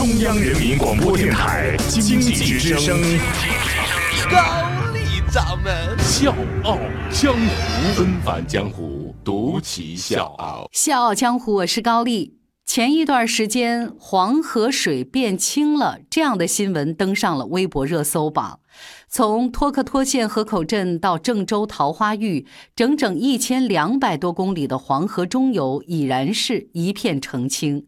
中央人民广播电台经济之声，高丽掌门笑傲江湖，纷返江湖，独骑笑傲。笑傲江湖，我是高丽。前一段时间，黄河水变清了这样的新闻登上了微博热搜榜。从托克托县河口镇到郑州桃花峪，整整1200多公里的黄河中游已然是一片澄清。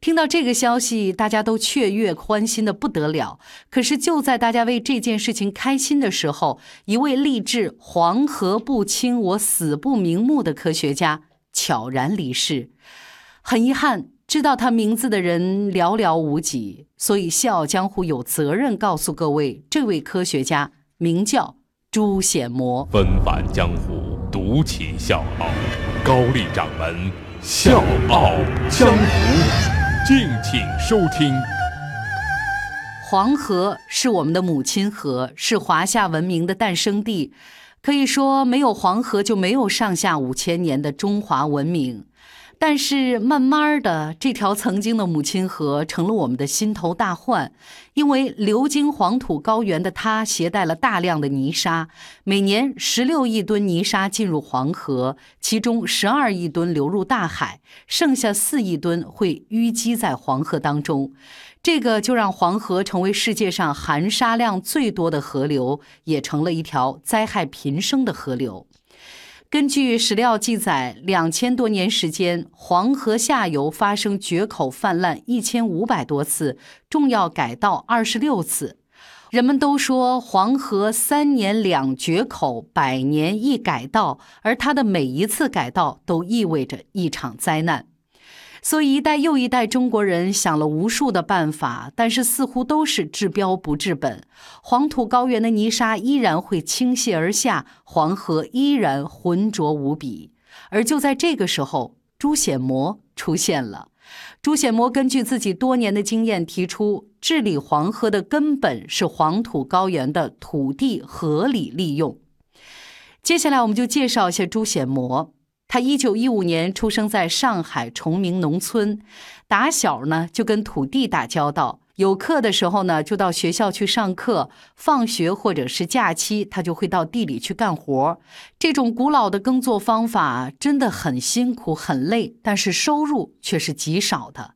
听到这个消息，大家都雀跃欢欣的不得了。可是就在大家为这件事情开心的时候，一位立志黄河不清我死不瞑目的科学家悄然离世。很遗憾，知道他名字的人寥寥无几，所以笑傲江湖有责任告诉各位，这位科学家名叫朱显谟。纷返江湖，独起笑傲，高丽掌门笑傲江湖，敬请收听。黄河是我们的母亲河，是华夏文明的诞生地，可以说没有黄河就没有上下5000年的中华文明。但是慢慢的，这条曾经的母亲河成了我们的心头大患，因为流经黄土高原的它携带了大量的泥沙，每年16亿吨泥沙进入黄河，其中12亿吨流入大海，剩下4亿吨会淤积在黄河当中。这个就让黄河成为世界上含沙量最多的河流，也成了一条灾害频生的河流。根据史料记载，2000多年时间，黄河下游发生决口泛滥1500多次，重要改道26次。人们都说黄河3年2决口，100年1改道，而它的每一次改道都意味着一场灾难。所以一代又一代中国人想了无数的办法，但是似乎都是治标不治本。黄土高原的泥沙依然会倾泻而下，黄河依然浑浊无比。而就在这个时候，朱显谟出现了。朱显谟根据自己多年的经验提出，治理黄河的根本是黄土高原的土地合理利用。接下来我们就介绍一下朱显谟。他1915年出生在上海崇明农村，打小呢就跟土地打交道，有课的时候呢就到学校去上课，放学或者是假期他就会到地里去干活。这种古老的耕作方法真的很辛苦很累，但是收入却是极少的。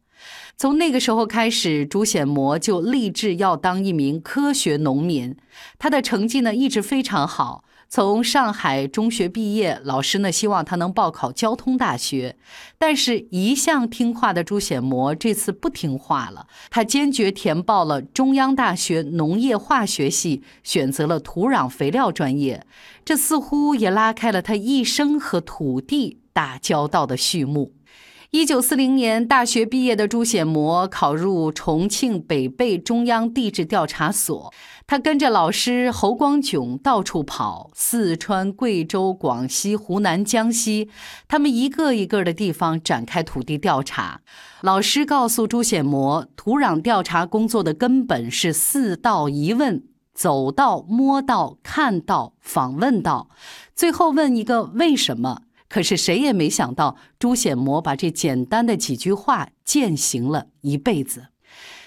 从那个时候开始，朱显谟就立志要当一名科学农民。他的成绩呢一直非常好，从上海中学毕业，老师呢希望他能报考交通大学，但是一向听话的朱显谟这次不听话了，他坚决填报了中央大学农业化学系，选择了土壤肥料专业，这似乎也拉开了他一生和土地打交道的序幕。1940年，大学毕业的朱显谟考入重庆北碚中央地质调查所。他跟着老师侯光炯到处跑，四川、贵州、广西、湖南、江西，他们一个一个的地方展开土地调查。老师告诉朱显谟，土壤调查工作的根本是4道疑问：走到、摸到、看到、访问到，最后问一个为什么。可是谁也没想到，朱显谟把这简单的几句话践行了一辈子。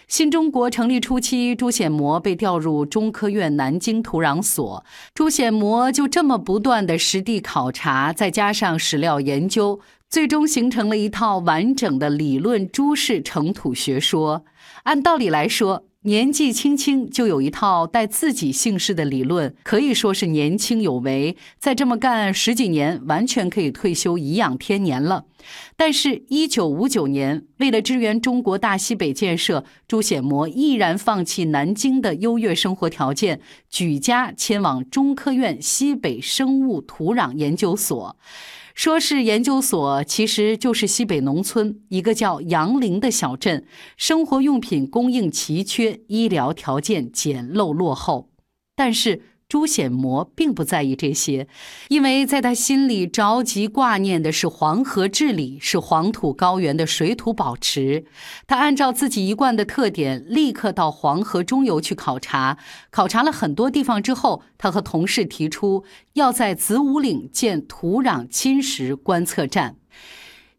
新中国成立初期，朱显谟被调入中科院南京土壤所。朱显谟就这么不断的实地考察，再加上史料研究，最终形成了一套完整的理论朱氏承土学说。按道理来说，年纪轻轻就有一套带自己姓氏的理论，可以说是年轻有为，再这么干10几年完全可以退休颐养天年了。但是1959年，为了支援中国大西北建设，朱显谟毅然放弃南京的优越生活条件，举家迁往中科院西北生物土壤研究所。说是研究所，其实就是西北农村一个叫杨凌的小镇，生活用品供应奇缺，医疗条件简陋落后。但是朱显谟并不在意这些，因为在他心里着急挂念的是黄河治理，是黄土高原的水土保持。他按照自己一贯的特点，立刻到黄河中游去考察。考察了很多地方之后，他和同事提出要在子午岭建土壤侵蚀观测站。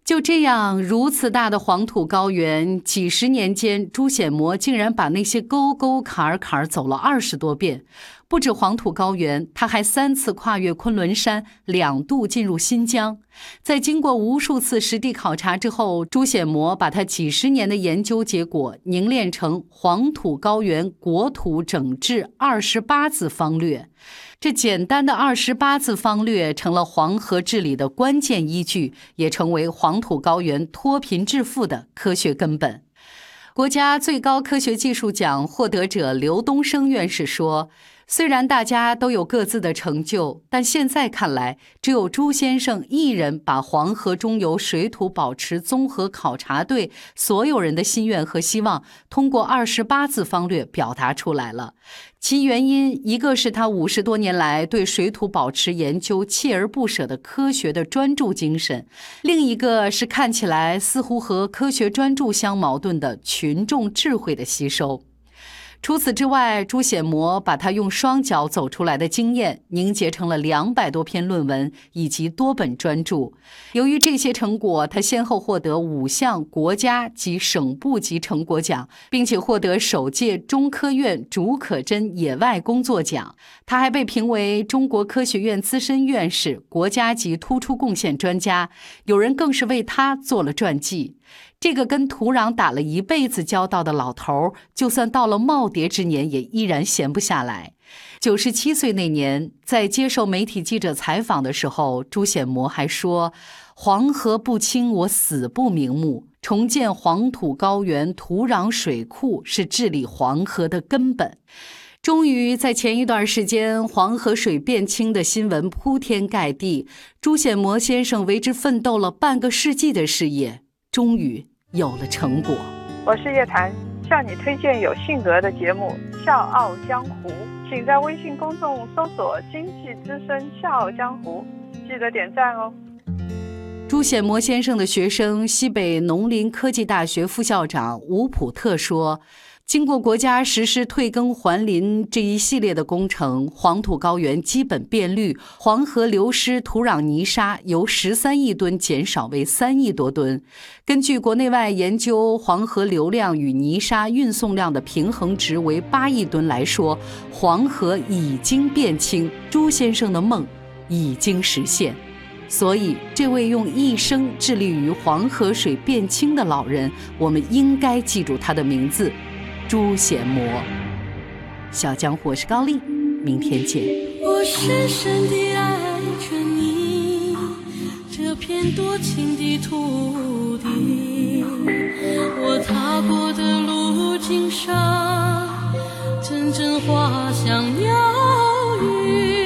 就这样，如此大的黄土高原，几十年间，朱显模竟然把那些沟沟坎坎走了20多遍。不止黄土高原，他还3次跨越昆仑山，2度进入新疆。在经过无数次实地考察之后，朱显模把他几十年的研究结果凝练成《黄土高原国土整治28字方略》。这简单的28字方略成了黄河治理的关键依据，也成为黄土高原脱贫致富的科学根本。国家最高科学技术奖获得者刘东升院士说，虽然大家都有各自的成就，但现在看来，只有朱先生一人把黄河中游水土保持综合考察队所有人的心愿和希望，通过28字方略表达出来了。其原因，一个是他50多年来对水土保持研究锲而不舍的科学的专注精神，另一个是看起来似乎和科学专注相矛盾的群众智慧的吸收。除此之外，朱显模把他用双脚走出来的经验凝结成了200多篇论文以及多本专著。由于这些成果，他先后获得5项国家及省部级成果奖，并且获得首届中科院竺可桢野外工作奖。他还被评为中国科学院资深院士、国家级突出贡献专家，有人更是为他做了传记。这个跟土壤打了一辈子交道的老头，就算到了耄耋之年，也依然闲不下来。97岁那年，在接受媒体记者采访的时候，朱显模还说：“黄河不清，我死不瞑目。重建黄土高原土壤水库是治理黄河的根本。”终于在前一段时间，黄河水变清的新闻铺天盖地，朱显模先生为之奋斗了半个世纪的事业，终于有了成果。我是叶檀，向你推荐有性格的节目《笑傲江湖》，请在微信公众搜索“经济之声笑傲江湖”，记得点赞哦。朱显模先生的学生、西北农林科技大学副校长吴普特说，经过国家实施退耕还林这一系列的工程，黄土高原基本变绿，黄河流失土壤泥沙由13亿吨减少为3亿多吨。根据国内外研究黄河流量与泥沙运送量的平衡值为8亿吨来说，黄河已经变清，朱先生的梦已经实现。所以，这位用一生致力于黄河水变清的老人，我们应该记住他的名字。朱显模，小江湖，我是高丽，明天见。我深深地爱着你，这片多情的土地，我踏过的路径上，阵阵花香鸟语。